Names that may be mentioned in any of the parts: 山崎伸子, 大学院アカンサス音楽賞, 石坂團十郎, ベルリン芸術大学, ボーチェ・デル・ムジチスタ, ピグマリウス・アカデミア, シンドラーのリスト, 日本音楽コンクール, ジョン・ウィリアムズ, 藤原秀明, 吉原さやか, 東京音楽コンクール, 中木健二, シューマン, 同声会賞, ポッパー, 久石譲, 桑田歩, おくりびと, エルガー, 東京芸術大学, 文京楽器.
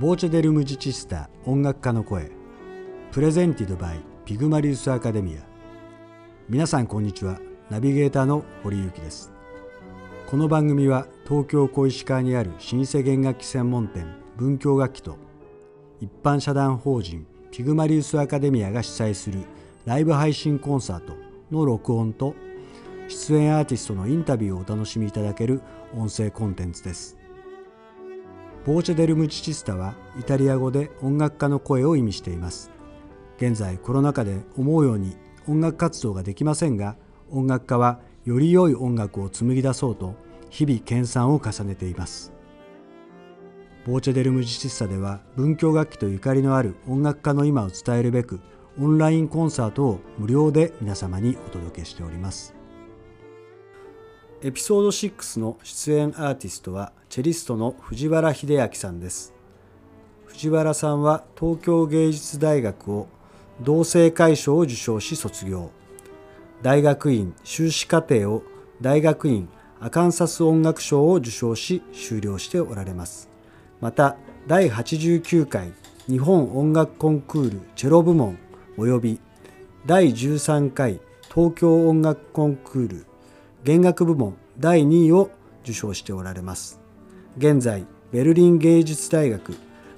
ボーチェ・デル・ムジチスタ音楽家の声プレゼンティドバイピグマリウス・アカデミア。皆さんこんにちは、ナビゲーターの堀幸です。この番組は東京小石川にある老舗弦楽器専門店文京楽器と一般社団法人ピグマリウス・アカデミアが主催するライブ配信コンサートの録音と出演アーティストのインタビューをお楽しみいただける音声コンテンツです。ボーチェ・デル・ムジチスタはイタリア語で音楽家の声を意味しています。現在コロナ禍で思うように音楽活動ができませんが、音楽家はより良い音楽を紡ぎ出そうと日々研鑽を重ねています。ボーチェ・デル・ムジチスタでは文京楽器とゆかりのある音楽家の今を伝えるべくオンラインコンサートを無料で皆様にお届けしております。エピソード6の出演アーティストはチェリストの藤原秀明さんです。藤原さんは東京芸術大学を同声会賞を受賞し卒業、大学院修士課程を大学院アカンサス音楽賞を受賞し修了しておられます。また第89回日本音楽コンクールチェロ部門および第13回東京音楽コンクール弦楽部門第2位を受賞しておられます。現在ベルリン芸術大学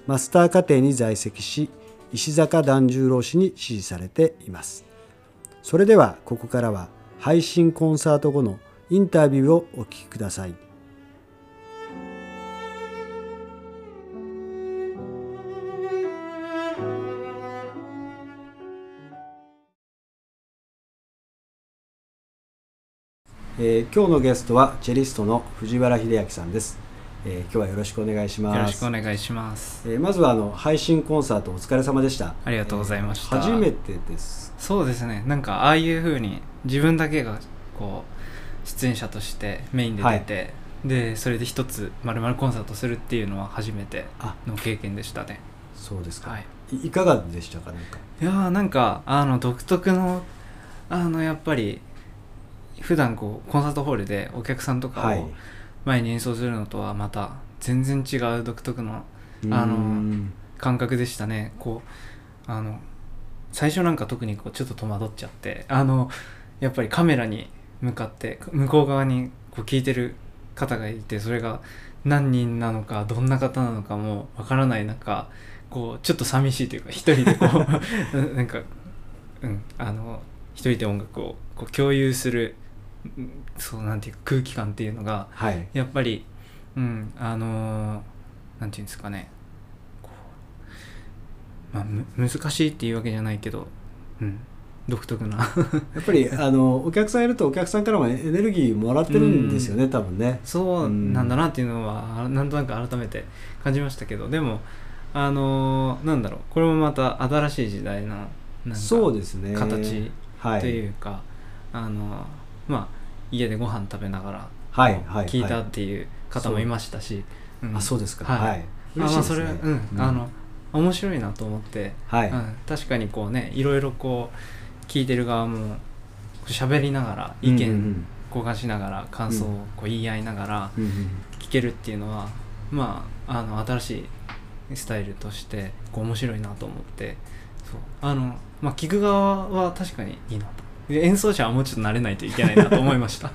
マスター課程に在籍し石坂團十郎氏に支持されています。それではここからは配信コンサート後のインタビューをお聞きください。今日のゲストはチェリストの藤原秀明さんです。今日はよろしくお願いします。よろしくお願いします。まずは配信コンサートお疲れ様でした。ありがとうございました。初めてです。そうですね、なんかああいう風に自分だけがこう出演者としてメインで出て、はい、でそれで一つ丸々コンサートするっていうのは初めての経験でしたね。そうですか、はい、いかがでしたか。なんかいやなんか独特のやっぱり普段こうコンサートホールでお客さんとかを前に演奏するのとはまた全然違う独特の、感覚でしたね。こう最初なんか特にこうちょっと戸惑っちゃってやっぱりカメラに向かって向こう側にこう聞いてる方がいて、それが何人なのかどんな方なのかもわからない中、こうちょっと寂しいというか一人でこうなんか一人で音楽をこう共有するそうなんていうか空気感っていうのが、はい、やっぱり、なんていうんですかね、こう、難しいっていうわけじゃないけど、独特なやっぱりお客さんいるとお客さんからもエネルギーもらってるんですよね、多分ね。そうなんだなっていうのはなんとなく改めて感じましたけど、でもなんだろう、これもまた新しい時代のなんか形というか、家でご飯食べながら聞いたっていう方もいましたし、そうですか、はい、嬉しいですね。それ面白いなと思って、はい、確かにこうね、いろいろこう聞いてる側も喋りながら意見交換しながら感想をこう言い合いながら聞けるっていうのは、新しいスタイルとしてこう面白いなと思って、そう聞く側は確かにいいなと。演奏者はもうちょっと慣れないといけないなと思いました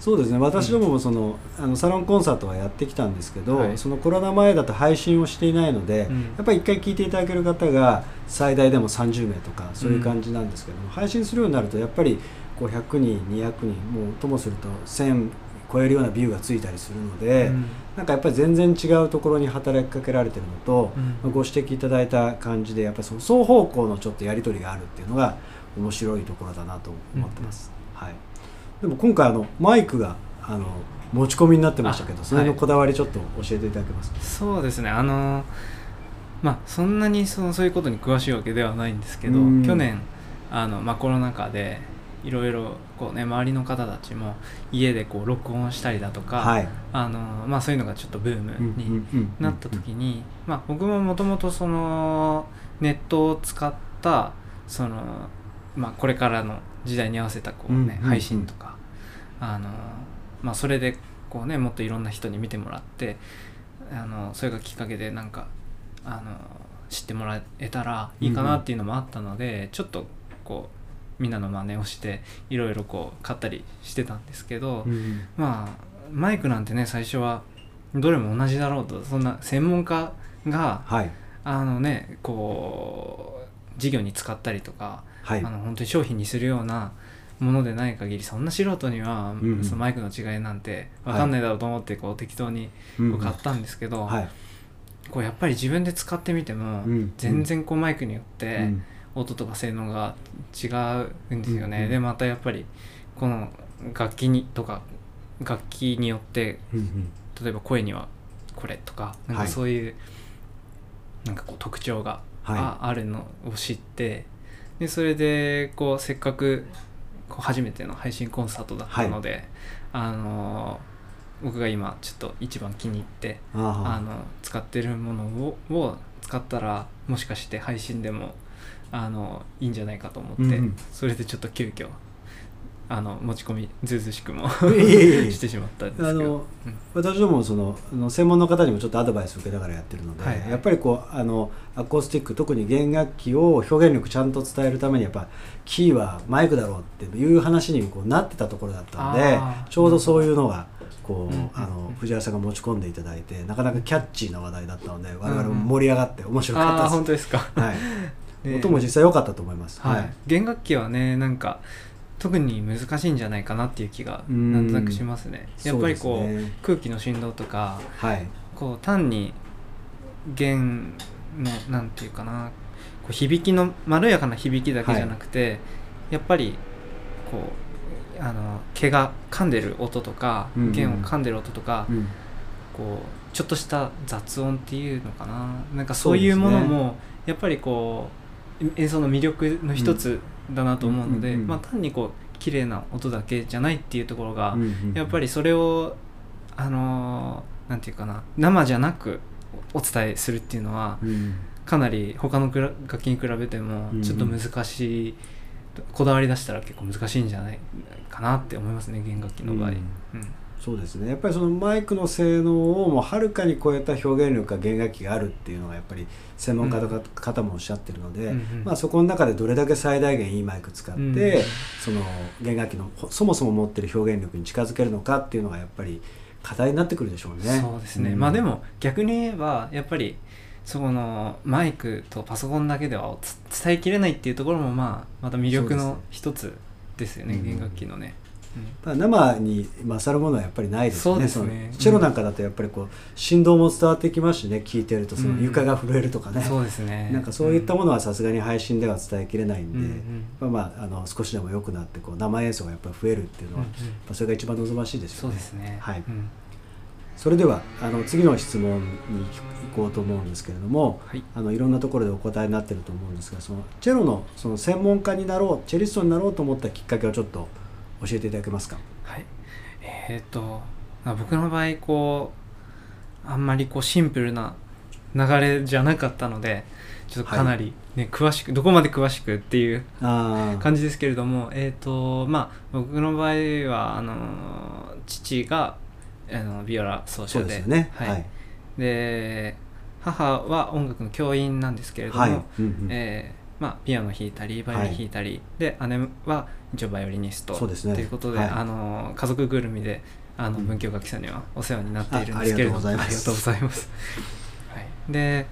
そうですね、私どももサロンコンサートはやってきたんですけど、はい、そのコロナ前だと配信をしていないので、やっぱり一回聴いていただける方が最大でも30名とかそういう感じなんですけども、配信するようになるとやっぱりこう100人200人もうともすると1000超えるようなビューがついたりするので、なんかやっぱり全然違うところに働きかけられてるのと、ご指摘いただいた感じでやっぱりその双方向のちょっとやり取りがあるっていうのが面白いところだなと思ってます、はい、でも今回マイクが持ち込みになってましたけど、それのこだわりちょっと教えていただけますか。はい、そうですね、そんなにそういうことに詳しいわけではないんですけど、去年コロナ禍でいろいろこうね、周りの方たちも家でこう録音したりだとか、はい、そういうのがちょっとブームになった時に、僕ももともとネットを使ったこれからの時代に合わせたこう、ね、配信とか、それでこう、ね、もっといろんな人に見てもらって、それがきっかけでなんか知ってもらえたらいいかなっていうのもあったので、うん、ちょっとこうみんなの真似をしていろいろこう買ったりしてたんですけど、うん、まあマイクなんてね最初はどれも同じだろうと、そんな専門家が、はい、こう事業に使ったりとか、はい、本当に商品にするようなものでない限りそんな素人には、うん、そのマイクの違いなんて分かんないだろうと思ってこう、はい、適当にこう買ったんですけど、うんはい、こうやっぱり自分で使ってみても、うん、全然こうマイクによって音とか性能が違うんですよね、うん、でまたやっぱりこの楽器によって、うん、例えば声にはこれとか、なんかそういう、はい、なんかこう特徴が、はい、あるのを知って、でそれでこうせっかくこう初めての配信コンサートだったので、はい、僕が今ちょっと一番気に入って使ってるものを使ったらもしかして配信でもいいんじゃないかと思って、うん、それでちょっと急遽持ち込みずうずしくもしてしまったんですけど、うん、私ども専門の方にもちょっとアドバイスを受けながらやってるので、はいはい、やっぱりこうアコースティック、特に弦楽器を表現力ちゃんと伝えるためにやっぱキーはマイクだろうっていう話にこうなってたところだったので、ちょうどそういうのがこう、うん、藤原さんが持ち込んでいただいて、なかなかキャッチーな話題だったので我々も盛り上がって面白かったです、うん、本当ですか、はい、音も実際良かったと思います、はいはい、弦楽器はねなんか特に難しいんじゃないかなっていう気がなんとなくしますね。やっぱりこう、空気の振動とか、はい、こう単に弦のなんていうかな、こう響きのまろやかな響きだけじゃなくて、はい、やっぱりこう毛が噛んでる音とか、うんうん、弦を噛んでる音とか、うん、こうちょっとした雑音っていうのかな、なんかそういうものもやっぱりこう演奏の魅力の一つ、うんだなと思うので、うんうんうんまあ、単にこう綺麗な音だけじゃないっていうところが、うんうんうん、やっぱりそれをなんていうかな生じゃなくお伝えするっていうのは、うん、かなり他の楽器に比べてもちょっと難しい、うんうん、こだわり出したら結構難しいんじゃないかなって思いますね弦楽器の場合、うんうん、そうですねやっぱりそのマイクの性能をもうはるかに超えた表現力が弦楽器があるっていうのがやっぱり専門家の方もおっしゃってるので、うんうんまあ、そこの中でどれだけ最大限いいマイク使って、うん、その弦楽器のそもそも持ってる表現力に近づけるのかっていうのがやっぱり課題になってくるでしょうね。そうですね、うんまあ、でも逆に言えばやっぱりそのマイクとパソコンだけでは伝えきれないっていうところも、まあ、また魅力の一つですよね弦楽器のね、うん、生に勝るものはやっぱりないですね。そうですね、チェロなんかだとやっぱりこう振動も伝わってきますしね、聴いてるとその床が震えるとかね、うん、そうですね、なんかそういったものはさすがに配信では伝えきれないんで、うんうんまあ、少しでも良くなってこう生演奏がやっぱり増えるっていうのは、うんうんまあ、それが一番望ましいですよね。そうですね、はいうん、それでは次の質問に行こうと思うんですけれども、はい、いろんなところでお答えになってると思うんですが、チェロのその専門家になろう、チェリストになろうと思ったきっかけをちょっと教えていただけますか。はい、僕の場合こうあんまりこうシンプルな流れじゃなかったので、ちょっとかなり、ねはい、詳しくどこまで詳しくっていう感じですけれども、まあ、僕の場合は父がビオラ奏者 で、ねはいはい、で母は音楽の教員なんですけれども、はいうんうんまあ、ピアノ弾いたりバイオリン弾いたり、はい、で姉は一応バイオリニストということで、はい、家族ぐるみで文教楽器さんにはお世話になっているんですけれども、ありがとうございます、はい、で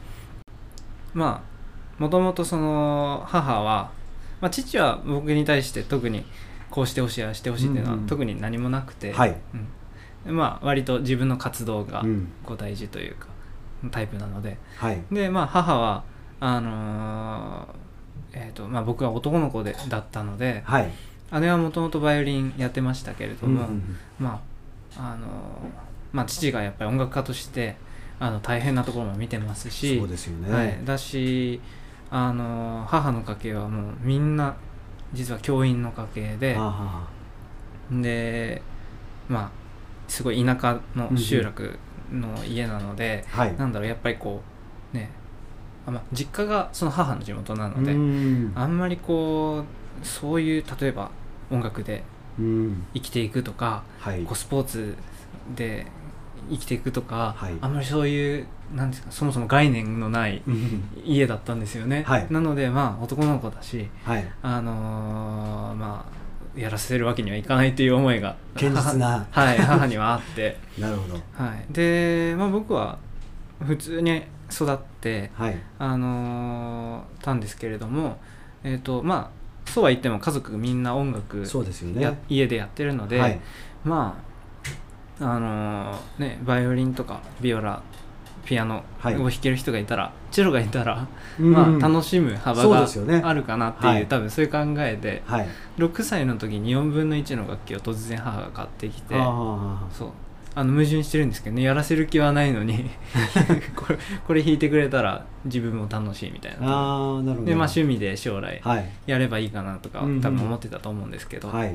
まあもともとその母は、まあ、父は僕に対して特にこうしてほしいああしてほしいっていうのは特に何もなくて、うんはいうん、まあ割と自分の活動がこう大事というか、うん、タイプなので、はい、でまあ母はまあ、僕は男の子だったので、はい、姉はもともとバイオリンやってましたけれども、うんうんうんまあまあ、父がやっぱり音楽家として大変なところも見てますし、そうですよね、はい、だし母の家系はもうみんな実は教員の家系で、あで、まあ、すごい田舎の集落の家なので、うんうん、なんだろうやっぱりこうねまあ、実家がその母の地元なので、うんあんまりこうそういう例えば音楽で生きていくとか、うんはい、こうスポーツで生きていくとか、はい、あんまりそういうなんですか、そもそも概念のない家だったんですよね、はい、なのでまあ男の子だし、はい、まあやらせるわけにはいかないという思いが堅実な、はい、母にはあってなるほど、はい、で、まあ、僕は普通に育って、はい、たんですけれども、まあ、そうは言っても家族みんな音楽そうですよ、ね、家でやってるので、はい、まあね、バイオリンとかビオラピアノを弾ける人がいたら、はい、チェロがいたら、まあ、楽しむ幅があるかなっていう、はい、多分そういう考えで、はい、6歳の時に4分の1の楽器を突然母が買ってきて、そう矛盾してるんですけどね、やらせる気はないのにこれ弾いてくれたら自分も楽しいみたいな、あ、なるほど。で、まあ、趣味で将来やればいいかなとか、はい、多分思ってたと思うんですけど、うんうん、はい、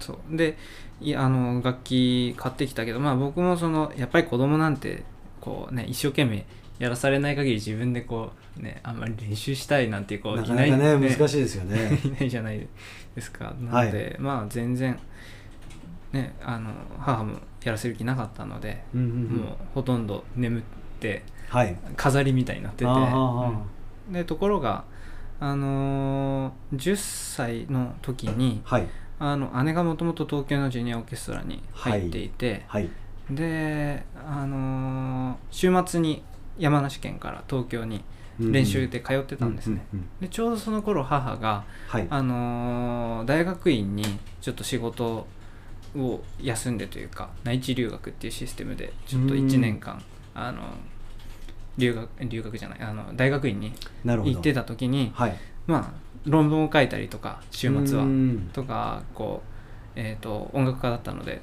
そうで、楽器買ってきたけど、まあ、僕もそのやっぱり子供なんてこうね、一生懸命やらされない限り自分でこうね、あんまり練習したいなんてこういない、なかなかね、難しいですよねいないじゃないですか。なので、はい、まあ全然ね、母もやらせる気なかったので、うんうんうん、もうほとんど眠って、はい、飾りみたいになってて、うん、でところが10歳の時に、はい、姉がもともと東京のジュニアオーケストラに入っていて、はいはい、で週末に山梨県から東京に練習で通ってたんですね、うんうんうん、でちょうどその頃母が、はい、大学院にちょっと仕事を休んでというか内地留学っていうシステムでちょっと1年間、うん、留学じゃない大学院に行ってた時に、はい、まあ論文を書いたりとか週末はとかこう音楽家だったので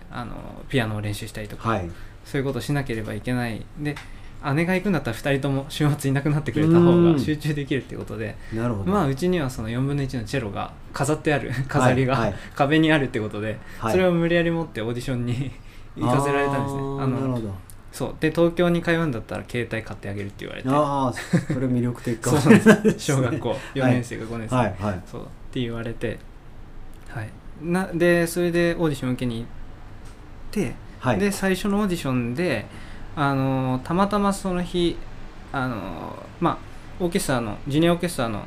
ピアノを練習したりとか、はい、そういうことをしなければいけないで、姉が行くんだったら2人とも週末いなくなってくれた方が集中できるっていうことで、なるほど、まあ、うちにはその4分の1のチェロが飾ってある飾りが、はいはい、壁にあるってことで、はい、それを無理やり持ってオーディションに行かせられたんですね。なるほど。そうで東京に通うんだったら携帯買ってあげるって言われて、あ、それ魅力的かもしれないですね。小学校4年生か5年生、はいはい、そうって言われて、はい、でそれでオーディション受けに行って、はい、で最初のオーディションでたまたまその日まあ、オーケストラのジュニアオーケストラの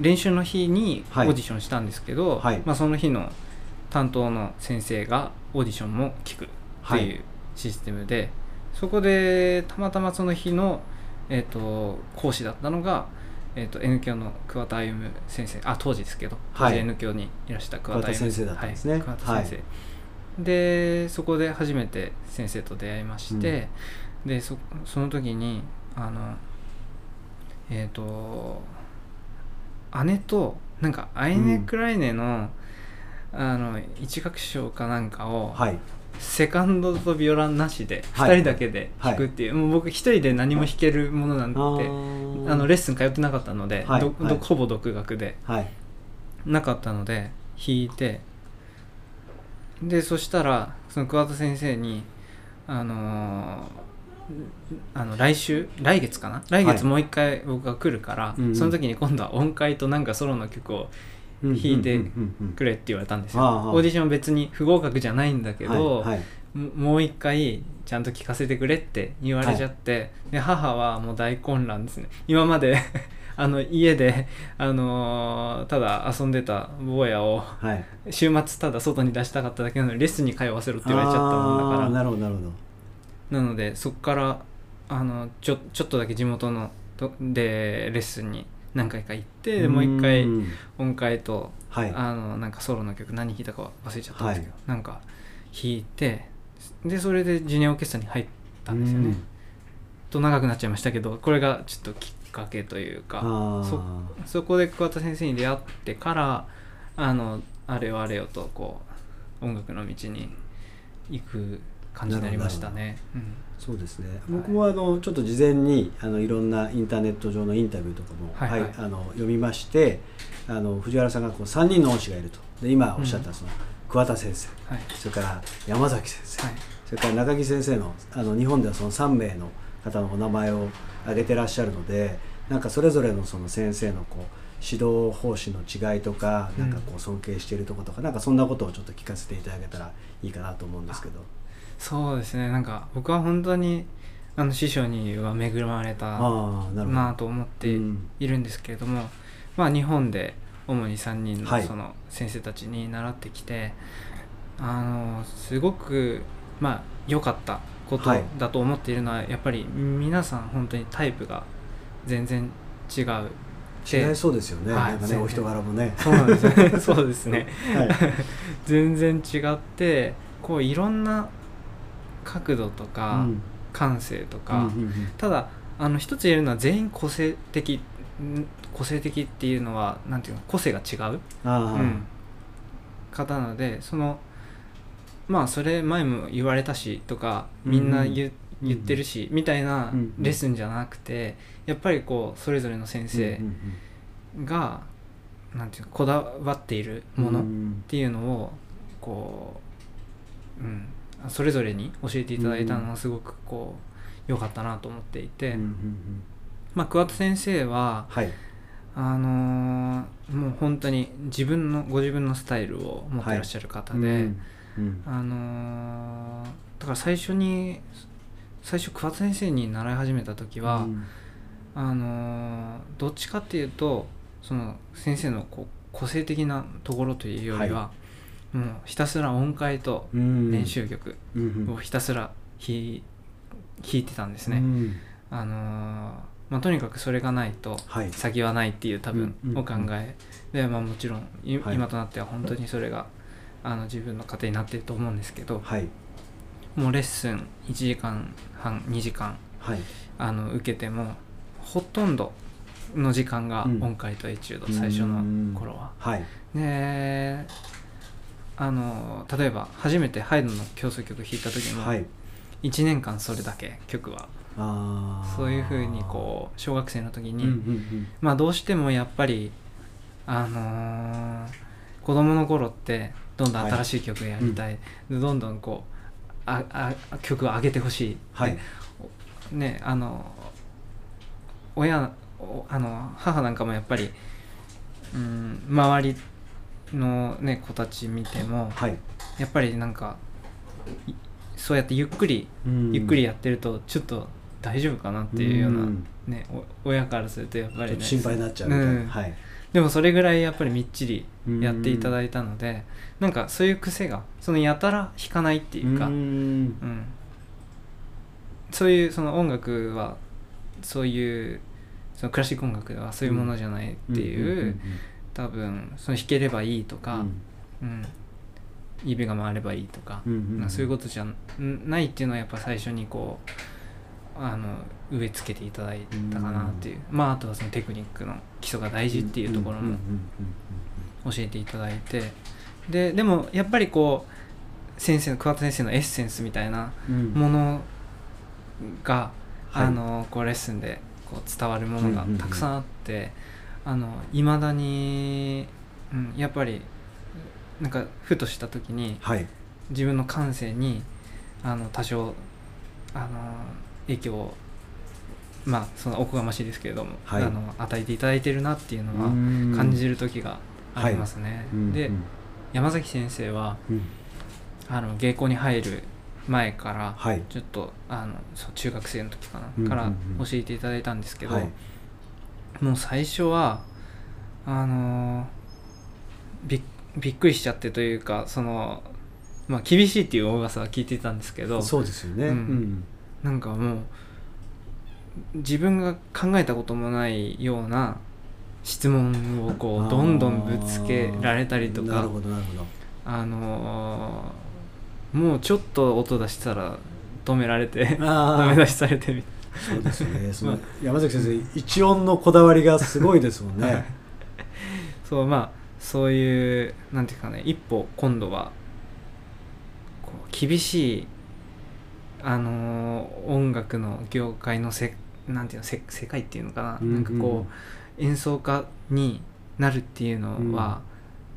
練習の日にオーディションしたんですけど、はい、まあ、その日の担当の先生がオーディションも聞くっていうシステムで、はい、そこでたまたまその日の、講師だったのがN 教の桑田歩先生、あ、当時ですけど、当時 N 教にいらした桑田先生だったんですね。でそこで初めて先生と出会いまして、うん、でその時に姉となんかアイネ・クライネの、うん、一楽章かなんかを、はい、セカンドとビオラなしで2人だけで弾くっていう、はいはい、もう僕1人で何も弾けるものなんて、レッスン通ってなかったので、はいはい、ほぼ独学で、はい、なかったので弾いて、でそしたらその桑田先生に来月かな、来月もう一回僕が来るから、はい、その時に今度は音階となんかソロの曲を弾いてくれって言われたんですよ。オーディション別に不合格じゃないんだけど、はいはい、もう一回ちゃんと聞かせてくれって言われちゃって、はい、で母はもう大混乱ですね。今まで家で、ただ遊んでた坊やを、はい、週末ただ外に出したかっただけなのにレッスンに通わせろって言われちゃったもんだから、なるほどなるほど。なのでそこからちょっとだけ地元のでレッスンに何回か行って、もう一回音階と、はい、なんかソロの曲何弾いたか忘れちゃったんですけど、はい、なんか弾いて、でそれでジュニアオーケストラに入ったんですよね。と長くなっちゃいましたけど、これがちょっときっかけというか、そこで桑田先生に出会ってから、あれよあれよとこう音楽の道に行く感じになりましたね。そうですね、僕もちょっと事前にいろんなインターネット上のインタビューとかも、はいはいはい、読みまして、藤原さんがこう3人の恩師がいると、で今おっしゃったその桑田先生、はい、それから山崎先生、はい、それから中木先生の、日本ではその3名の方のお名前を挙げてらっしゃるので、なんかそれぞれのその先生のこう指導方針の違いとか、なんかこう尊敬しているところとか、なんかそんなことをちょっと聞かせていただけたらいいかなと思うんですけど。そうですね、なんか僕は本当に師匠には恵まれたなと思っているんですけれども、まあ、日本で主に3人 その先生たちに習ってきて、はい、すごくまあ良かったことだと思っているのは、はい、やっぱり皆さん本当にタイプが全然違う。違いそうですよね。はい、なんかね、お人柄もね。そうなんですよね。そうですね。はい、全然違って、こういろんな角度とか、うん、感性とか、うんうんうん、ただ一つ言えるのは全員個性的っていうのはなんていうの、個性が違う、うん、方なので、そのまあそれ前も言われたしとかみんな言ってるし、うん、みたいなレッスンじゃなくて、やっぱりこうそれぞれの先生がなんていうの、こだわっているものっていうのをこう、うん、それぞれに教えていただいたのはすごくこう良かったなと思っていて、まあ桑田先生は、はい、もう本当にご自分のスタイルを持っていらっしゃる方で、はい、うん、だから最初桑田先生に習い始めた時は、うん、どっちかっていうとその先生のこう個性的なところというよりは、はい、もうひたすら音階と練習曲をひたすら弾いてたんですね、うん、まあ、とにかくそれがないと先はないっていう、多分お考えで、まあ、もちろん今となっては本当にそれが自分の糧になっていると思うんですけど、はい、もうレッスン1時間半2時間、はい、受けてもほとんどの時間が音階とエチュード、うん、最初の頃は、はい、で例えば初めてハイドンの競争曲弾いた時も、はい、1年間それだけ曲は、あ、そういうふうにこう小学生の時に、うんうんうん、まあどうしてもやっぱり子供の頃ってどんどん新しい曲やりたい、はい、うん、どんどんこう曲を上げてほしい、はい、ね、母なんかもやっぱり、うん、周りの、ね、子たち見ても、はい、やっぱりなんかそうやってゆっくりやってるとちょっと大丈夫かなっていうような、ね、親からするとやっぱり、ね、心配になっちゃうみたいな、うん、はい、でもそれぐらいやっぱりみっちりやっていただいたので、なんかそういう癖がそのやたら弾かないっていうか、うん、そういうその音楽はそういうそのクラシック音楽はそういうものじゃないっていう、うん、多分その弾ければいいとか、うんうん、指が回ればいいとか、うん、そういうことじゃないっていうのはやっぱ最初にこう植え付けていただいたかなっていう、まああとはそのテクニックの基礎が大事っていうところも教えていただいて、でもやっぱりこう桑田先生のエッセンスみたいなものが、うん、こうレッスンでこう伝わるものがたくさんあって、いまだに、うん、やっぱりなんかふとした時に、はい、自分の感性に多少影響を、まあそのおこがましいですけれども、はい、与えていただいてるなっていうのは感じる時がありますね、はい、で、うん、山崎先生は、うん、芸校に入る前から、はい、ちょっとそう中学生の時かな、うんうんうん、から教えていただいたんですけど、はい、もう最初はびっくりしちゃってというか、そのまあ厳しいっていう噂は聞いていたんですけど、そうですよね、うん、なんかもう自分が考えたこともないような質問をこうどんどんぶつけられたりとか、なるほどなるほど、もうちょっと音出したら止められてダメ出しされてみたいな。そうですね、その山崎先生、まあ、一音のこだわりがすごいですもんねそう、まあそういうなんていうかね、一歩今度はこう厳しい音楽の業界のなんていうの世界っていうのかな、うんうん、なんかこう演奏家になるっていうのは、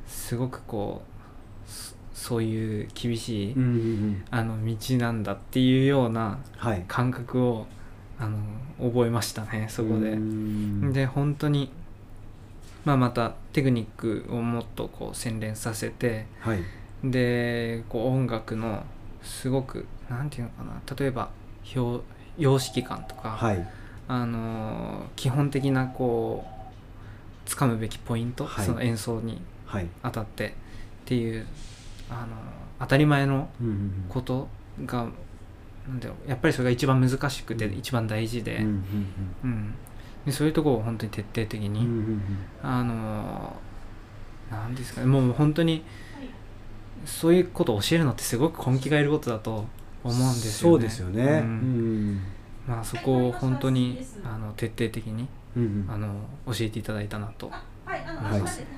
うん、すごくこうそういう厳しい、うんうんうん、道なんだっていうような感覚を、はい、覚えましたね、そこで。で本当に、まあ、またテクニックをもっとこう洗練させて、はい、でこう音楽のすごくなんていうのかな、例えば様式感とか、はい、基本的なこう掴むべきポイント、はい、その演奏に当たってっていう、はい、当たり前のことが、うんうんうん、なんだろう、やっぱりそれが一番難しくて、うん、一番大事で、うんうんうんうん、でそういうところを本当に徹底的に、うんうんうん、なんですかね、もう本当にそういうことを教えるのってすごく根気がいることだと思うんですよね。そうですよね、うんうん、まあ、そこを本当に徹底的に、うんうん、教えていただいたなと思います。やっ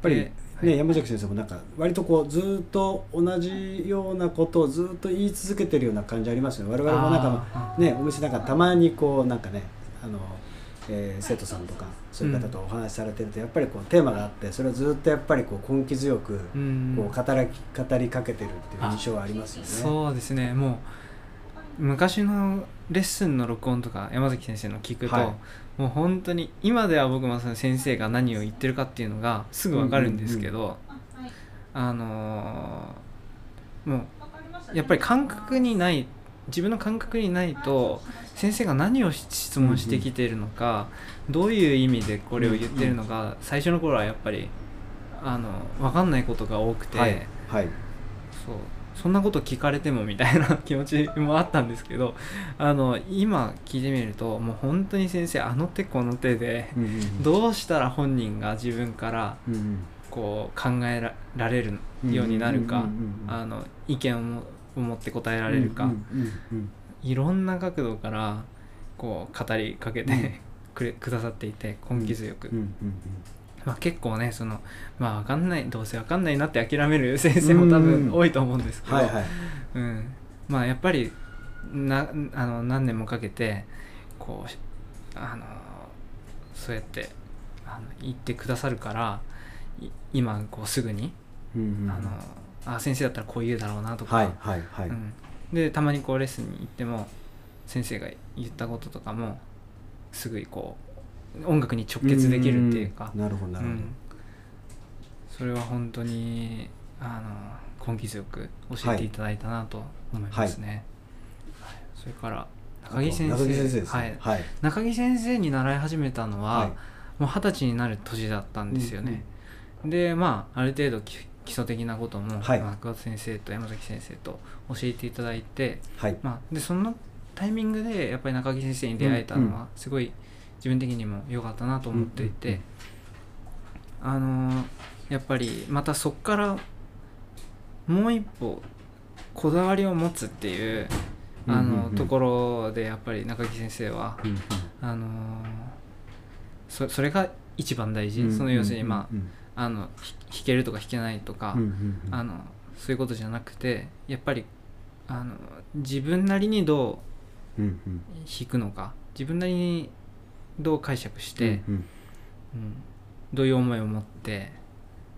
ぱり、ね、はい、山崎先生もなんか割とこうずっと同じようなことをずっと言い続けてるような感じありますよね。我々もなんか、ね、お店なんかたまにこうなんかね、生徒さんとかそういう方とお話しされてると、やっぱりこうテーマがあって、それをずっとやっぱりこう根気強くこう語りかけてるっていう印象はありますよね。そうですね、もう昔のレッスンの録音とか山崎先生の聞くと、はい、もう本当に今では僕もその先生が何を言ってるかっていうのがすぐ分かるんですけど、うんうんうん、もうやっぱり感覚にない、自分の感覚にないと先生が何を質問してきているのか、うんうん、どういう意味でこれを言っているのか、うんうん、最初の頃はやっぱり分かんないことが多くて、はいはい、そんなこと聞かれてもみたいな気持ちもあったんですけど、今聞いてみるともう本当に先生手この手で、うんうん、どうしたら本人が自分からこう考えられるようになるか、意見を思って答えられるか、うんうんうんうん、いろんな角度からこう語りかけてくださっていて、根気強く、うんうんうんうん、まあ、結構ね、まあ、分かんない、どうせ分かんないなって諦める先生も多分多いと思うんですけど、うんうん、はいはい、うん、まあやっぱり何年もかけてこうそうやって言ってくださるから、今こうすぐに、うんうん、先生だったらこう言うだろうなとか、はいはいはい、うん、でたまにこうレッスンに行っても先生が言ったこととかもすぐにこう音楽に直結できるっていうか、なるほどなるほど、うん、それは本当に根気強く教えていただいたなと思いますね、はいはい、それから中木先生に習い始めたのは、はい、もう20歳になる年だったんですよね、うんうん、でまあある程度基礎的なことも、はい、桑田先生と山崎先生と教えていただいて、はい、まあ、でそのタイミングでやっぱり中木先生に出会えたのはすごい自分的にも良かったなと思っていて、うんうん、やっぱりまたそこからもう一歩こだわりを持つっていう、うんうん、ところでやっぱり中木先生は、うんうん、それが一番大事、うんうんうん、その要するにまあ、うんうん、弾けるとか弾けないとか、うんうんうん、そういうことじゃなくて、やっぱり自分なりにどう弾くのか、自分なりにどう解釈して、うんうんうん、どういう思いを持って、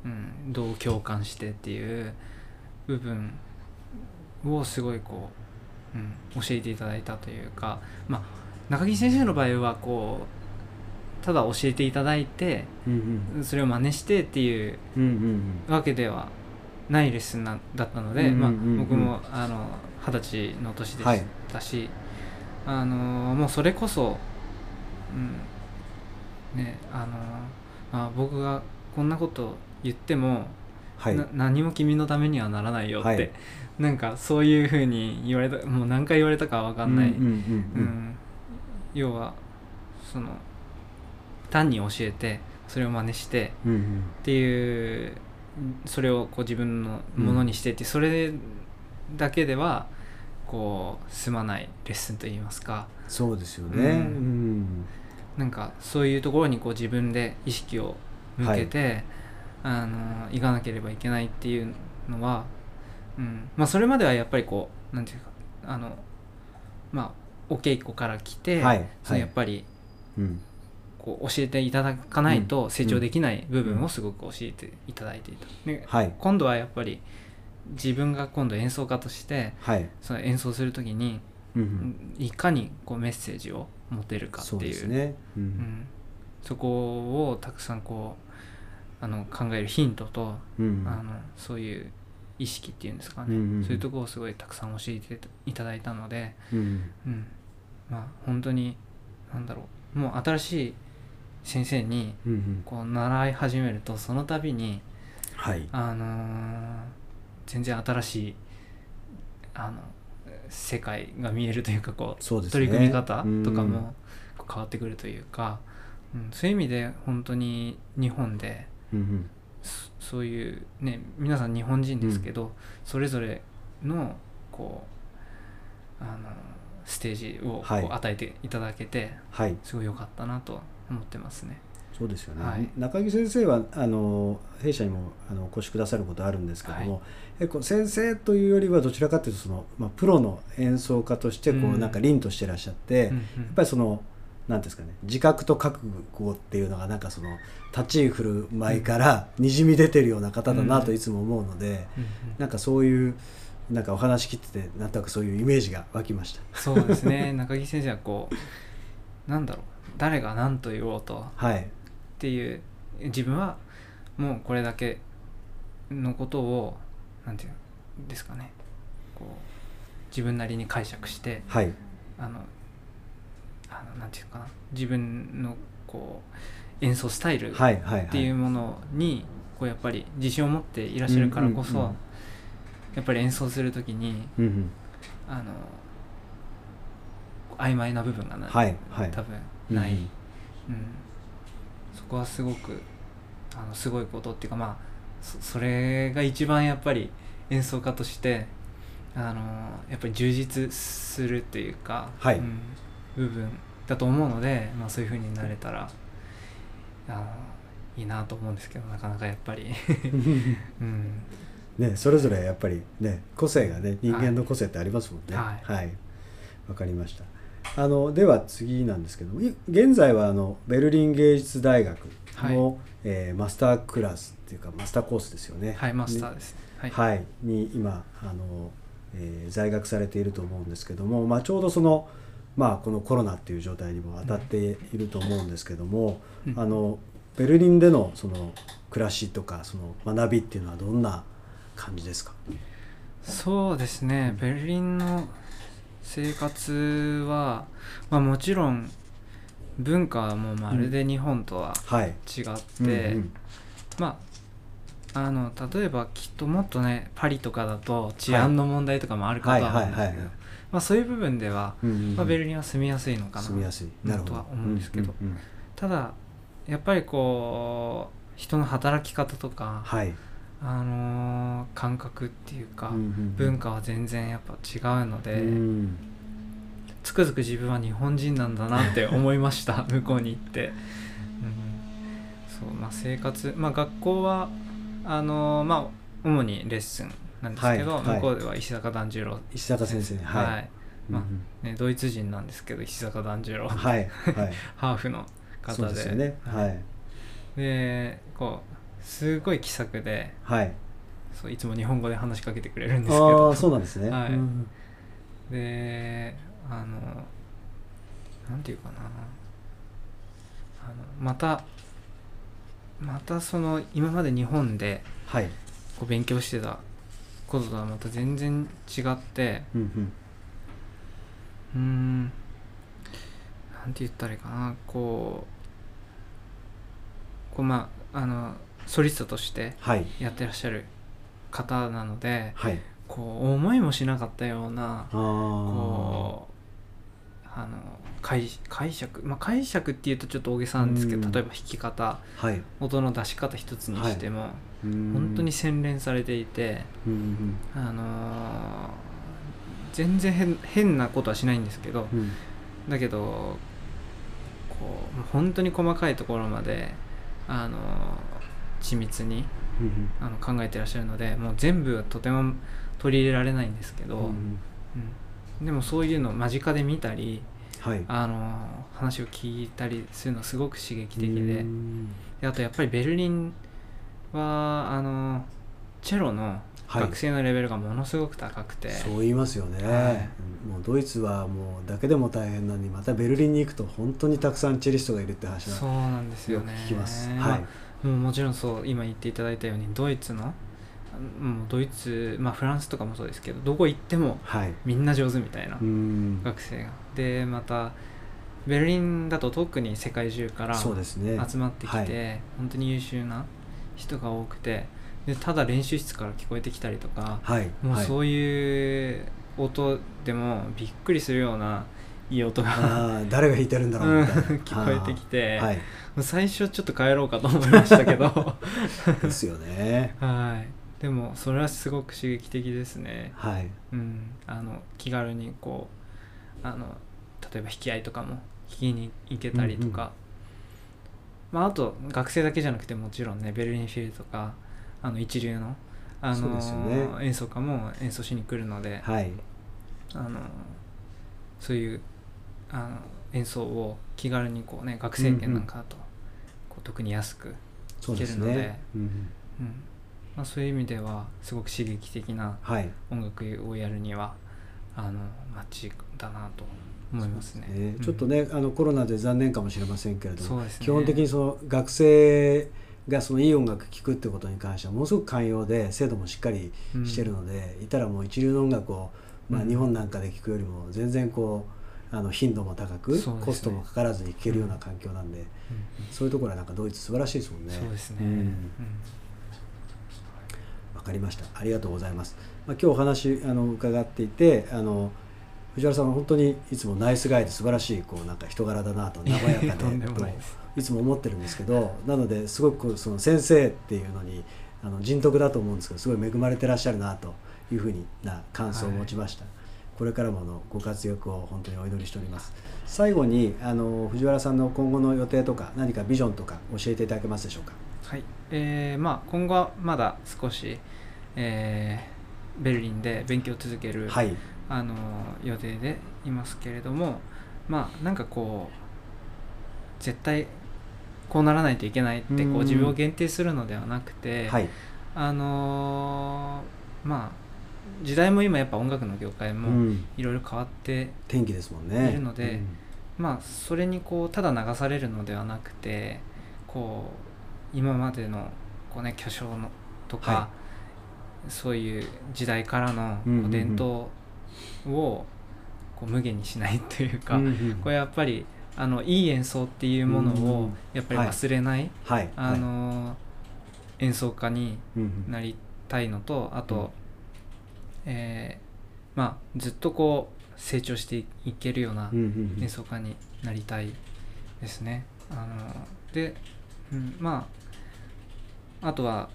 うん、どう共感してっていう部分をすごいこう、うん、教えていただいたというか、まあ、中木先生の場合はこうただ教えていただいて、うんうん、それを真似してっていうわけではないレッスンだったので、まあ、僕も20歳の年でしたし、はい、もうそれこそ、うんね、まあ、僕がこんなこと言っても、はい、何も君のためにはならないよって、はい、なんかそういう風に言われた、もう何回言われたか分かんない、うんうんうんうん、要はその単に教えてそれを真似してっていう、うんうん、それをこう自分のものにしてって、うん、それだけではこう済まないレッスンといいますか、そうですよね、うんうん、なんかそういうところにこう自分で意識を向けて、はい、いかなければいけないっていうのは、うん、まあそれまではやっぱりこうなんていうかまあお稽古から来て、はいはい、そのやっぱり、うん、教えていただかないと成長できない部分をすごく教えていただいていた、で、はい、今度はやっぱり自分が今度演奏家として、はい、その演奏する時に、うんうん、いかにこうメッセージを持てるかっていう、 そうですね、うんうん、そこをたくさんこう考えるヒントと、うんうん、そういう意識っていうんですかね、うんうん、そういうところをすごいたくさん教えていただいたので、うんうん、まあ本当に何だろう、もう新しい先生にこう習い始めるとその度に、はい、全然新しい世界が見えるというか、こうそうです、ね、取り組み方とかも変わってくるというか、うん、そういう意味で本当に日本で、うんうん、そういうね、皆さん日本人ですけど、うん、それぞれのこうステージをこう与えていただけて、はい、すごい良かったなと思ってますね。そうですよね、はい、中木先生は弊社にもお越しくださることあるんですけども、はい、先生というよりはどちらかというとその、まあ、プロの演奏家としてこう、うん、なんか凛としてらっしゃって、うんうん、やっぱりそのなんですかね、自覚と覚悟っていうのがなんかその立ち振る舞いからにじみ出てるような方だなといつも思うので、うんうんうん、なんかそういうなんかお話聞いててなんとなくそういうイメージが湧きました。そうですね、中木先生はこうなんだろう、誰が何と言おうと、はい、っていう自分はもうこれだけのことをなんていうんですかね、こう自分なりに解釈して、はい、なんていうかな、自分のこう演奏スタイルっていうものにこうやっぱり自信を持っていらっしゃるからこそ、うんうんうん、やっぱり演奏するときに、うんうん、曖昧な部分がない、はいはい、多分ない、うんうん、そこはすごくすごいことっていうか、まあそれが一番やっぱり演奏家としてやっぱり充実するっていうか、はい、うん、部分だと思うので、まあ、そういう風になれたらいいなと思うんですけど、なかなかやっぱり、うんね、それぞれやっぱり、ね、個性がね、人間の個性ってありますもんね。はい、はい、わかりました。では次なんですけども、現在はベルリン芸術大学の、はい、マスタークラスっていうかマスターコースですよね。はい、マスターです、はいはい、に今在学されていると思うんですけども、まあ、ちょうどその、まあ、このコロナっていう状態にも当たっていると思うんですけども、うん、ベルリンでのその暮らしとかその学びっていうのはどんな感じですか？そうですね、ベルリンの生活は、まあ、もちろん文化はもうまるで日本とは違って、まあ例えばきっともっとね、パリとかだと治安の問題とかもあるかとは思うんですけど、まあそういう部分では、うんうんうん、まあ、ベルリンは住みやすいのかなとは思うんですけど、うんうんうん、ただやっぱりこう人の働き方とか、はい、感覚っていうか、うんうんうん、文化は全然やっぱ違うので、うん、つくづく自分は日本人なんだなって思いました向こうに行って、うん、そう、まあ、生活、まあ、学校はまあ、主にレッスンなんですけど、はいはい、向こうでは石坂團十郎、石坂先生、はい、はい、まあね、ドイツ人なんですけど石坂團十郎、はいはい、ハーフの方で、そうですよね、はい、でこうすごい気さくで、はい、そういつも日本語で話しかけてくれるんですけど、あ、そうなんですね、はい、うん、でなんていうかな、またその今まで日本でこう勉強してたこととはまた全然違って、うんうん、なんて言ったらいいかな、こうまあソリストとしてやってらっしゃる方なので、はい、こう思いもしなかったような、あ、こう解釈、まあ、解釈っていうとちょっと大げさなんですけど、例えば弾き方、はい、音の出し方一つにしても、はい、本当に洗練されていて、うん、全然変なことはしないんですけど、うん、だけどこう本当に細かいところまで緻密に考えてらっしゃるので、もう全部はとても取り入れられないんですけど、うんうん、でもそういうのを間近で見たり、はい、話を聞いたりするのすごく刺激的で、であとやっぱりベルリンはチェロの学生のレベルがものすごく高くて、はい、そう言いますよね、はい、もうドイツはもうだけでも大変なのに、またベルリンに行くと本当にたくさんチェリストがいるって話は、そうなんですよね、よく聞きます、はい、もうもちろんそう、今言っていただいたようにドイツのもうドイツ、まあ、フランスとかもそうですけど、どこ行ってもみんな上手みたいな、はい、学生がで、またベルリンだと特に世界中から集まってきて、ね、本当に優秀な人が多くて、でただ練習室から聞こえてきたりとか、はい、もうそういう音でもびっくりするようないい音があ誰が弾いてるんだろうみたいな聞こえてきて、はい、最初ちょっと帰ろうかと思いましたけどですよね、はい、でもそれはすごく刺激的ですね、はい、うん、気軽にこう例えば弾き合いとかも弾きに行けたりとか、うんうん、まあ、あと学生だけじゃなくてもちろんねベルリンフィルとか一流の、ね、演奏家も演奏しに来るので、はい、そういう演奏を気軽にこう、ね、学生券なんかだと、うんうん、こう特に安く聴けるの で、うんうん、まあ、そういう意味ではすごく刺激的な音楽をやるには、はい、マッチだなと思います ね、うん、ちょっとねコロナで残念かもしれませんけれども、ね、基本的にその学生がそのいい音楽聴くってことに関してはものすごく寛容で精度もしっかりしてるので、うん、いたらもう一流の音楽を、まあ、日本なんかで聴くよりも全然こう頻度も高く、ね、コストもかからずに聴けるような環境なんで、うん、そういうところはなんかドイツ素晴らしいですもんね。そうですね、うんうん、分かりました。ありがとうございます、まあ、今日お話伺っていて藤原さんは本当にいつもナイスガイで素晴らしいこうなんか人柄だなと和やかでといつも思ってるんですけど、なのですごくその先生っていうのに人徳だと思うんですけどすごい恵まれてらっしゃるなというふうな感想を持ちました、はい、これからもご活躍を本当にお祈りしております。最後に藤原さんの今後の予定とか何かビジョンとか教えていただけますでしょうか。はい、まあ、今後はまだ少し、ベルリンで勉強を続ける、はい、予定でいますけれども、まあ、なんかこう絶対こうならないといけないってこう自分を限定するのではなくて、はい、まあ、時代も今やっぱ音楽の業界もいろいろ変わっているので、まあ、それにこうただ流されるのではなくてこう今までのこう、ね、巨匠のとか、はい、そういう時代からのこう伝統をこう無限にしないというか、うんうん、これやっぱりいい演奏っていうものをやっぱり忘れない、はいはい、演奏家になりたいのと、あと、うん、まあ、ずっとこう成長していけるような演奏家になりたいですね。で、うん、まあ、あとは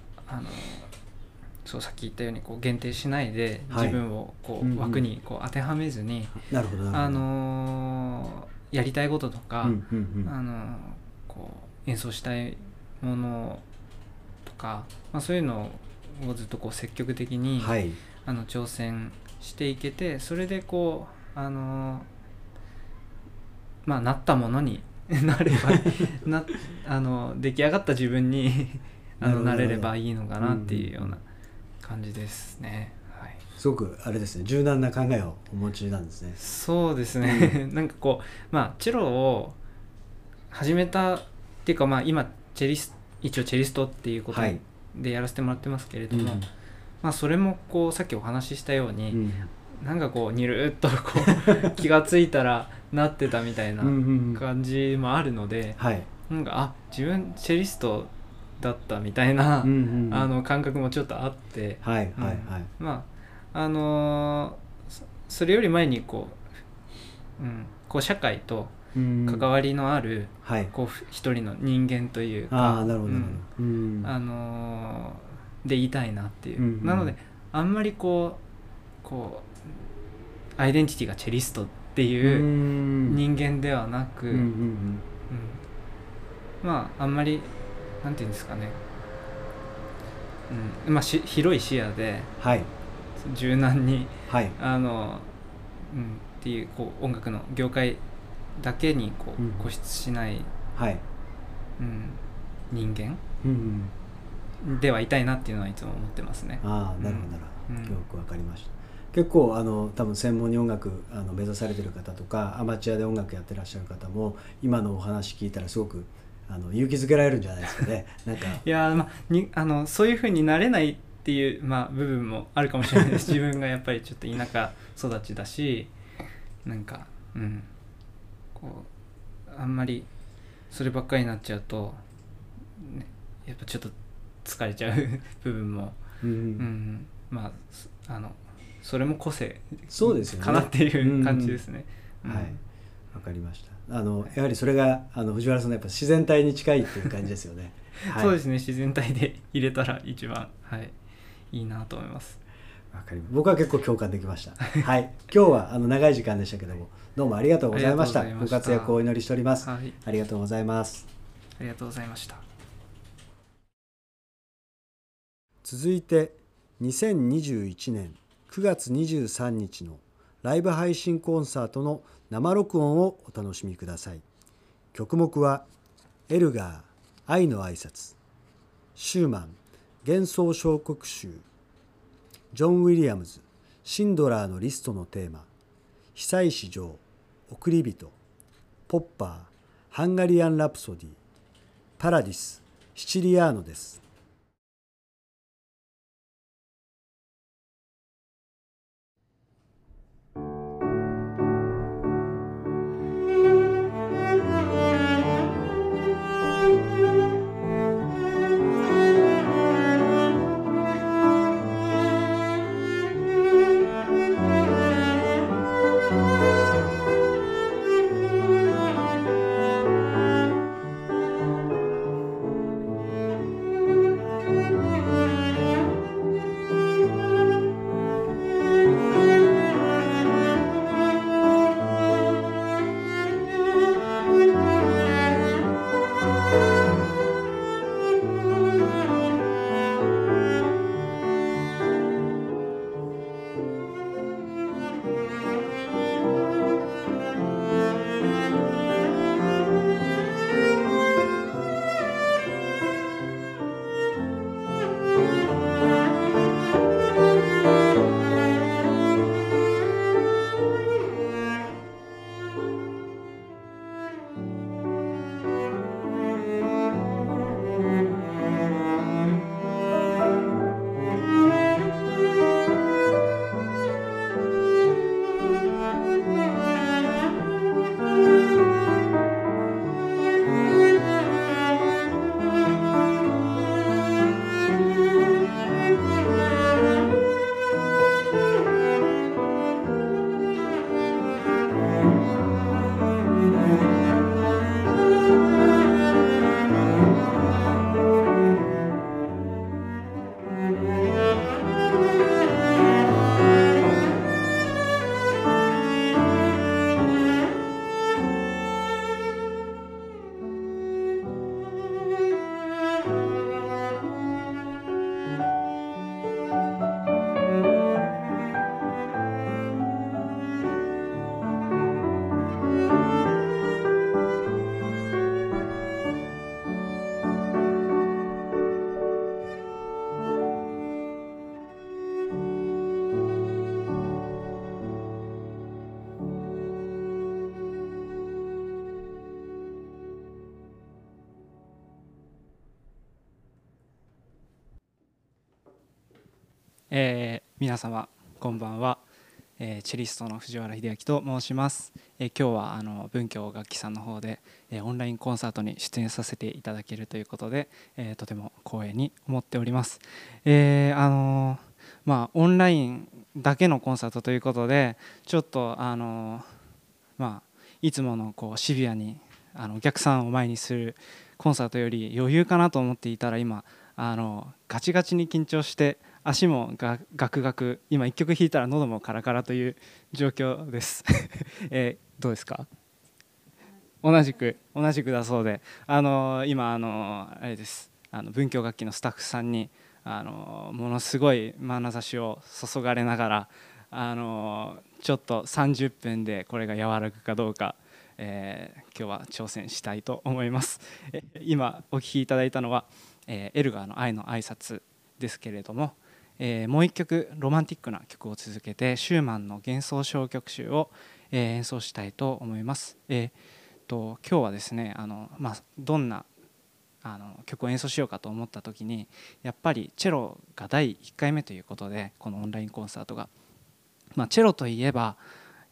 そうさっき言ったようにこう限定しないで自分をこう枠にこう当てはめずに、なるほど、やりたいこととか、うんうんうん、こう演奏したいものとか、まあ、そういうのをずっとこう積極的に、はい、挑戦していけて、それでこうまあ、なったものになればな出来上がった自分になれればいいのかなっていうような感じですね、はい、すごくあれですね、柔軟な考えをお持ちなんですね。そうですね、うん、なんかこう、まあ、チェロを始めたっていうか、まあ、今一応チェリストっていうことでやらせてもらってますけれども、はい、うん、まあ、それもこうさっきお話ししたように、うん、なんかこうにるっとこう気がついたらなってたみたいな感じもあるので、うんうんうん、はい、なんかあ自分チェリストだったみたいな、うんうんうん、感覚もちょっとあって、はいはいはい、うん、まあそれより前にこう、うん、こう社会と関わりのある、うんうん、こう一人の人間というか、あ、なるほど、うん、でいたいなっていう、うんうん、なのであんまりこうアイデンティティがチェリストっていう人間ではなく、うんうんうんうん、まああんまりなんていうんですかね、うん、まあ、広い視野で、はい、柔軟に、はい、うん、っていう、こう音楽の業界だけにこう、うん、固執しない、はい、うん、人間、うんうん、ではいたいなっていうのはいつも思ってますね。ああ、なるほどなるほど、うん、よくわかりました。結構多分専門に音楽目指されてる方とかアマチュアで音楽やってらっしゃる方も今のお話聞いたらすごく勇気づけられるんじゃないですかね。なんかいや、まあ、そういう風になれないっていう、まあ、部分もあるかもしれないです。自分がやっぱりちょっと田舎育ちだし、なんか、うん、こうあんまりそればっかりになっちゃうと、ね、やっぱちょっと疲れちゃう部分も、うんうん、まあ、それも個性かなっていう感じですね。うんうん、はい、わかりました。やはりそれが藤原さんのやっぱ自然体に近いっていう感じですよね。はい、そうですね、自然体で入れたら一番、はい、いいなと思います。わかります。僕は結構共感できました。はい、今日は長い時間でしたけども、どうもありがとうございました。ご活躍をお祈りしております。はい、ありがとうございます。ありがとうございました。続いて2021年9月23日のライブ配信コンサートの生録音をお楽しみください。曲目はエルガー愛の挨拶、シューマン幻想小国集、ジョン・ウィリアムズシンドラーのリストのテーマ、久石譲送り人、ポッパーハンガリアン・ラプソディ、パラディスシチリアーノです。皆様こんばんは、チェリストの藤原秀明と申します。今日は文京楽器さんの方で、オンラインコンサートに出演させていただけるということで、とても光栄に思っております。まあ、オンラインだけのコンサートということでちょっとまあ、いつものこうシビアにお客さんを前にするコンサートより余裕かなと思っていたら、今ガチガチに緊張して足もガクガク、今1曲弾いたら喉もカラカラという状況です、どうですか？同じくだそうで、今あれです、文京楽器のスタッフさんにものすごい眼差しを注がれながら、ちょっと30分でこれが和らぐかどうか、今日は挑戦したいと思います。今お聴きいただいたのは、エルガーの愛の挨拶ですけれども、もう一曲ロマンティックな曲を続けてシューマンの幻想小曲集を、演奏したいと思います。今日はですね、まあ、どんな曲を演奏しようかと思った時に、やっぱりチェロが第1回目ということで、このオンラインコンサートが、チェロといえば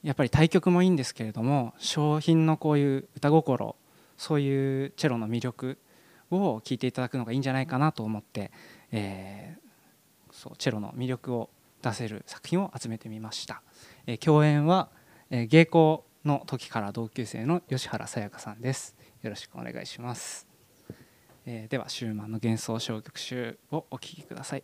やっぱり対局もいいんですけれども、小品のこういう歌心、そういうチェロの魅力を聴いていただくのがいいんじゃないかなと思って、そうチェロの魅力を出せる作品を集めてみました。共演は、芸校の時から同級生の吉原さやかさんです。よろしくお願いします。ではシューマンの幻想小曲集をお聴きください。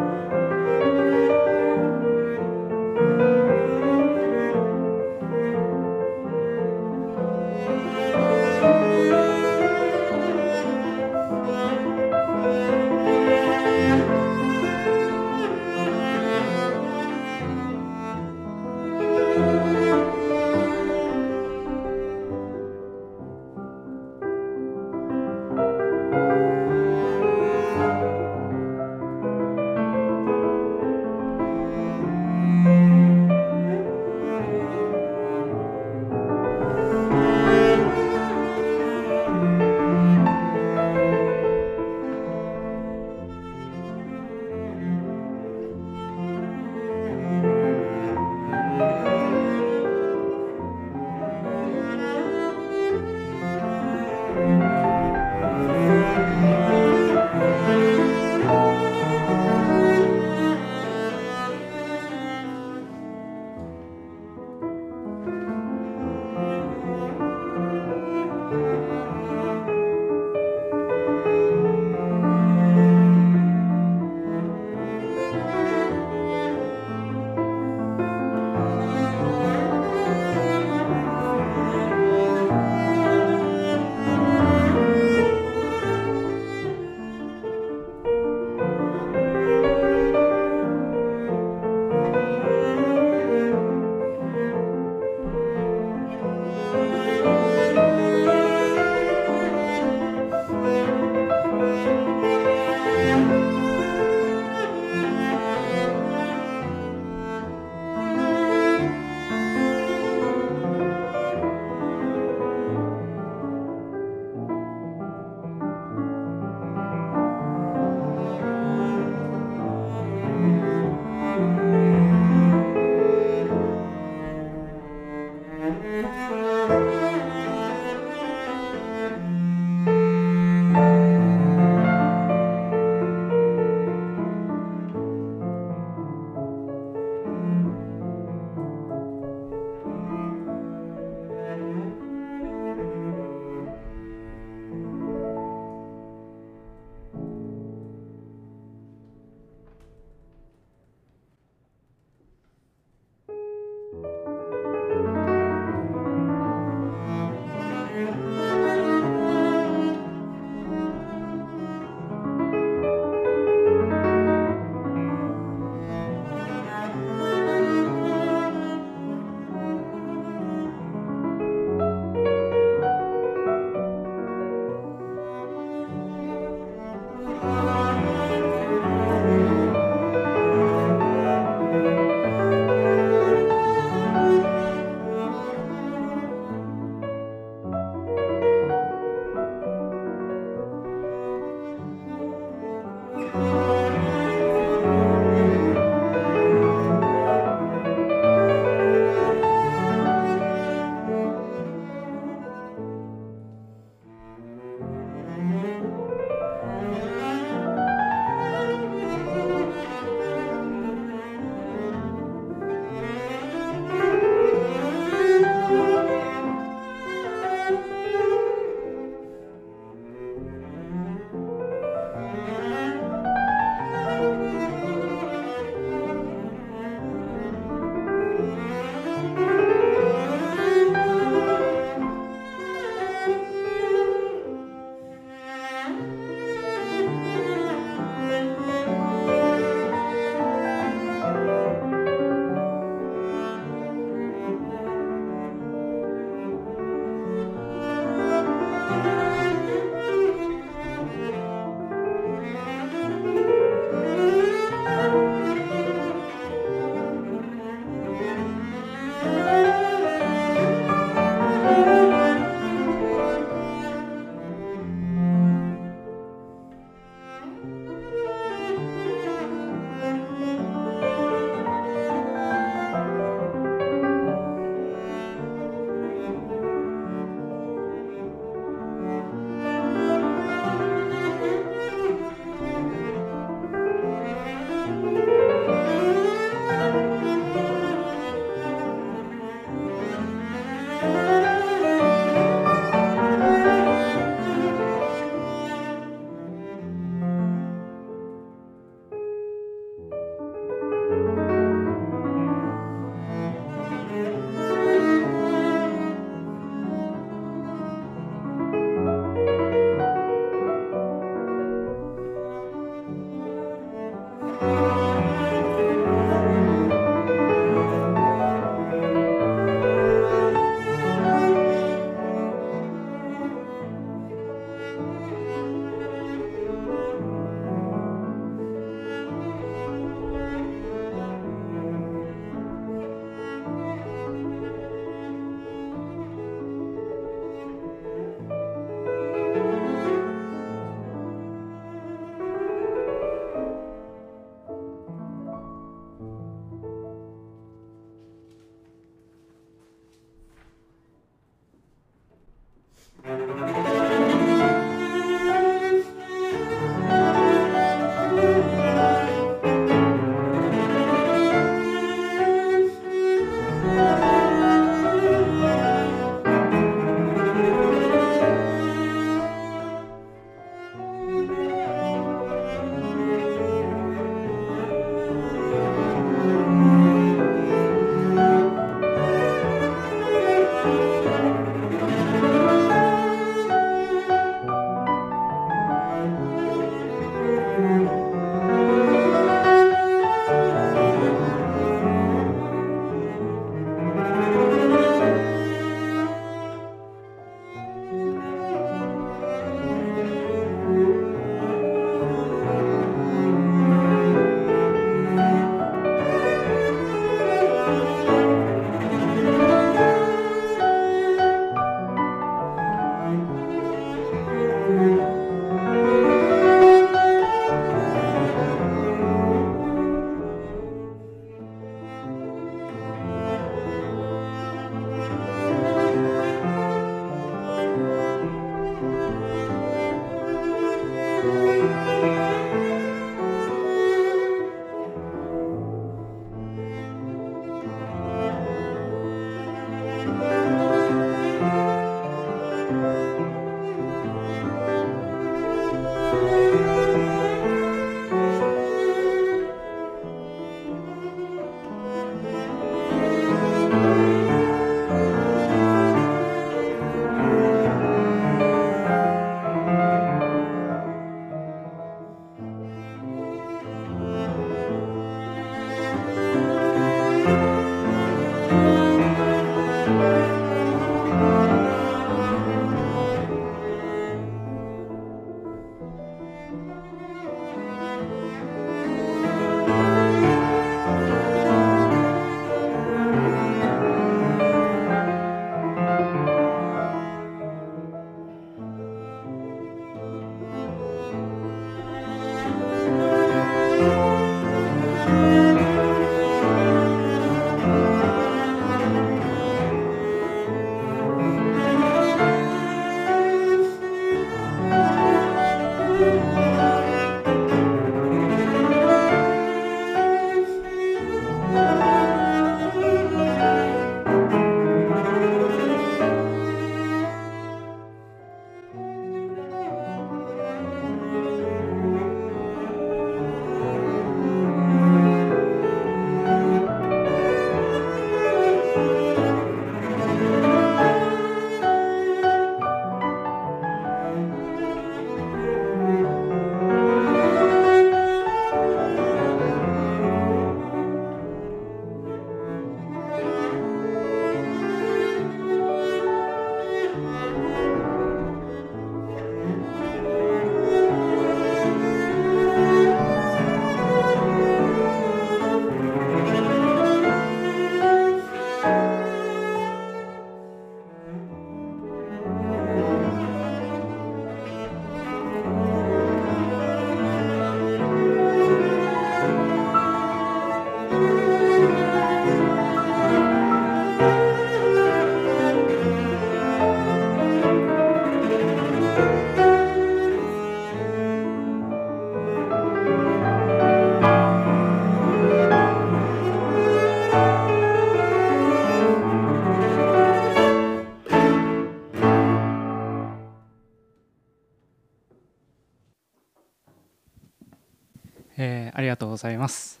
ありがとうございます。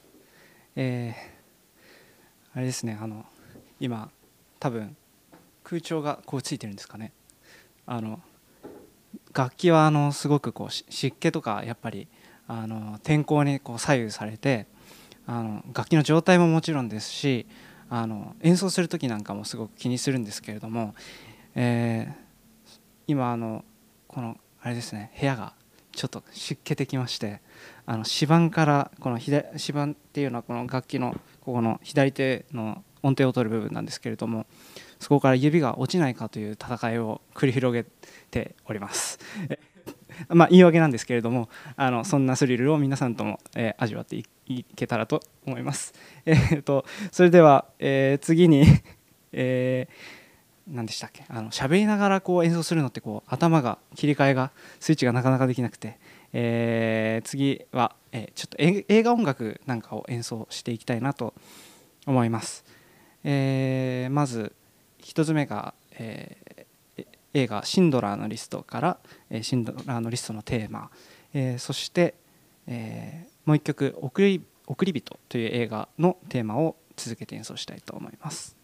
あれですね、今多分空調がこうついてるんですかね。楽器はすごくこう湿気とかやっぱり天候にこう左右されて楽器の状態ももちろんですし演奏する時なんかもすごく気にするんですけれども、今このあれですね、部屋がちょっと湿気てきまして、指板からこの左指板っていうのはこの楽器のここの左手の音程を取る部分なんですけれども、そこから指が落ちないかという戦いを繰り広げております。まあ言い訳なんですけれども、そんなスリルを皆さんとも、味わって いけたらと思います。それでは、次に、何でしたっけ、喋りながらこう演奏するのってこう頭が切り替えがスイッチがなかなかできなくて、次は、ちょっと映画音楽なんかを演奏していきたいなと思います。まず1つ目が、映画「シンドラーのリスト」から「シンドラーのリスト」のテーマ、そして、もう1曲「おくりびと」という映画のテーマを続けて演奏したいと思います。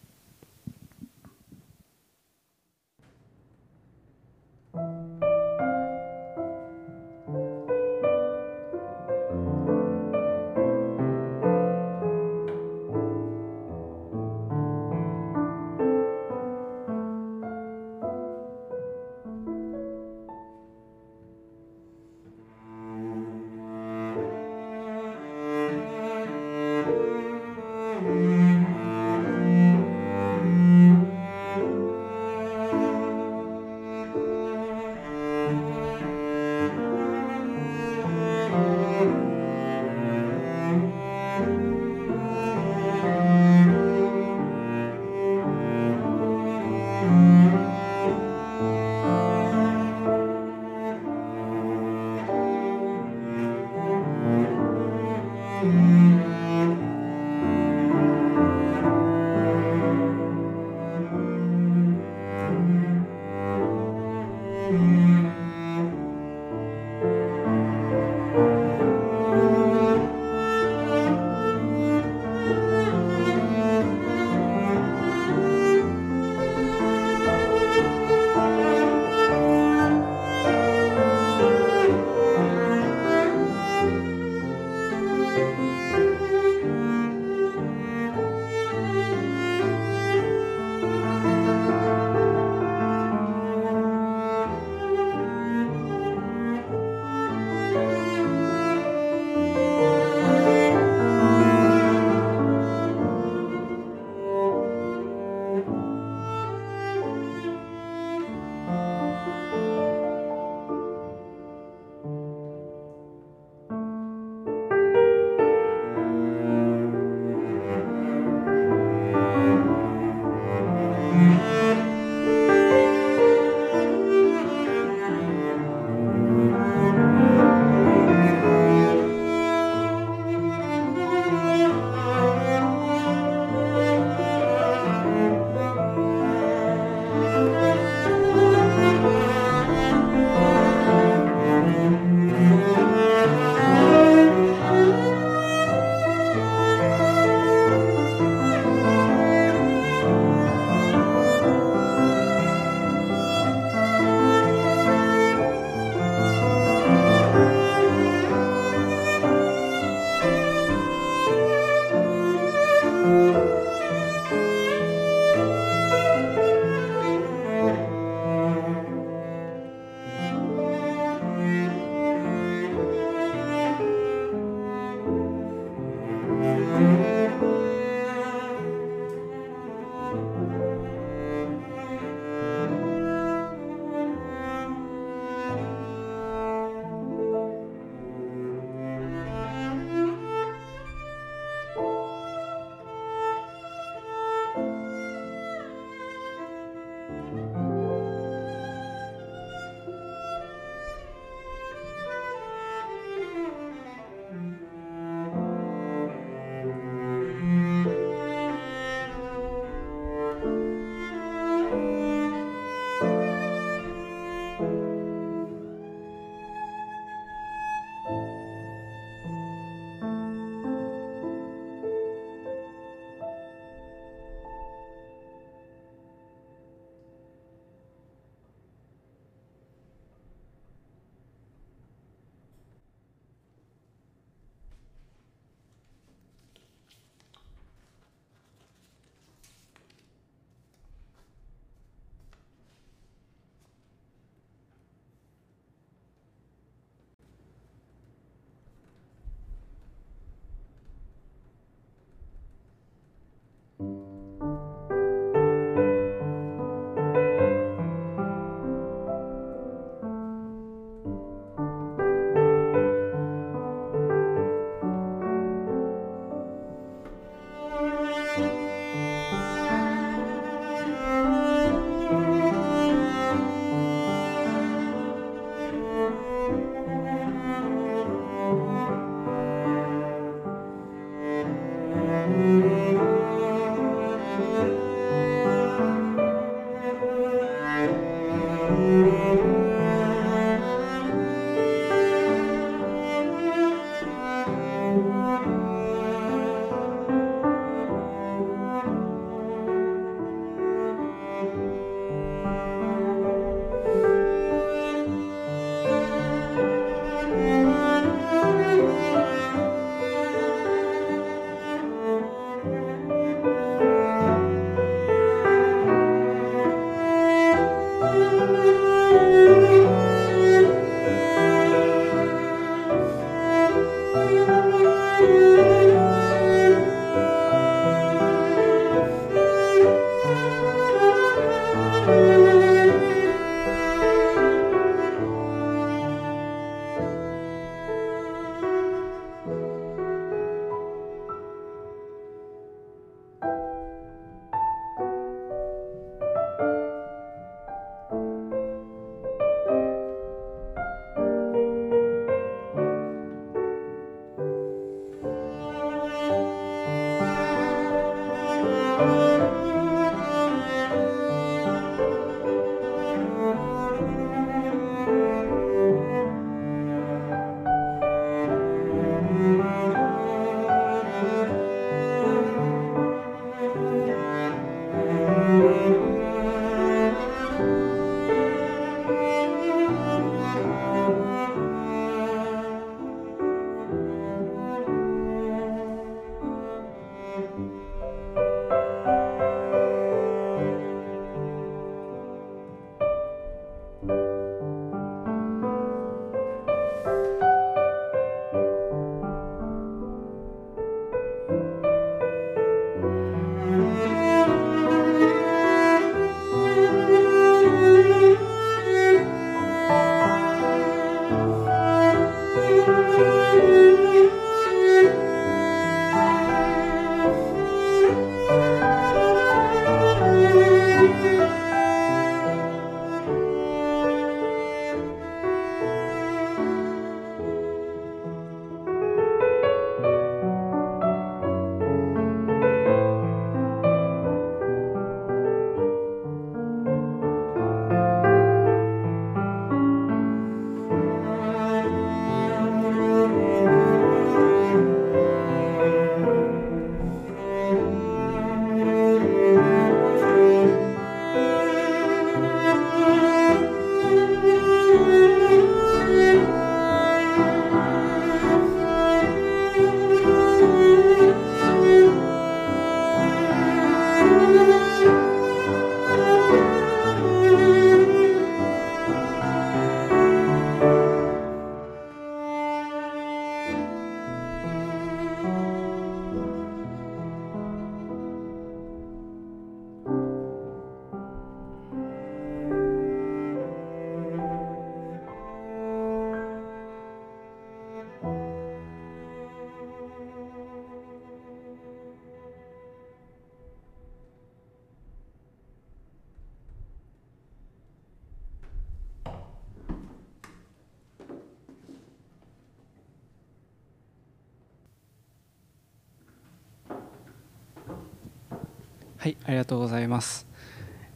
はい、ありがとうございます。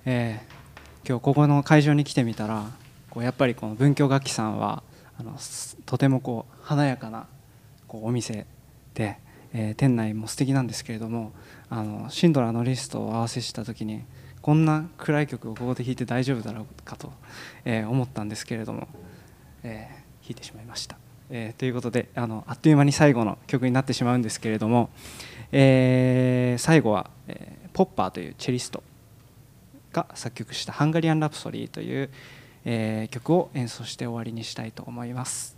今日ここの会場に来てみたら、こうやっぱりこの文京楽器さんはとてもこう華やかなこうお店で、店内も素敵なんですけれども、シンドラーのリストを合わせした時にこんな暗い曲をここで弾いて大丈夫だろうかと、思ったんですけれども、弾いてしまいました。ということであっという間に最後の曲になってしまうんですけれども、最後は、ポッパーというチェリストが作曲した「ハンガリアン・ラプソディ」という曲を演奏して終わりにしたいと思います。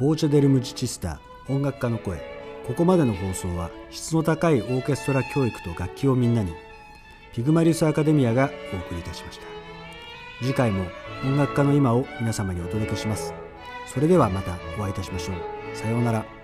ボーチェ・デル・ムジチスタ、音楽家の声。ここまでの放送は質の高いオーケストラ教育と楽器をみんなに、ピグマリウスアカデミアがお送りいたしました。次回も音楽家の今を皆様にお届けします。それではまたお会いいたしましょう。さようなら。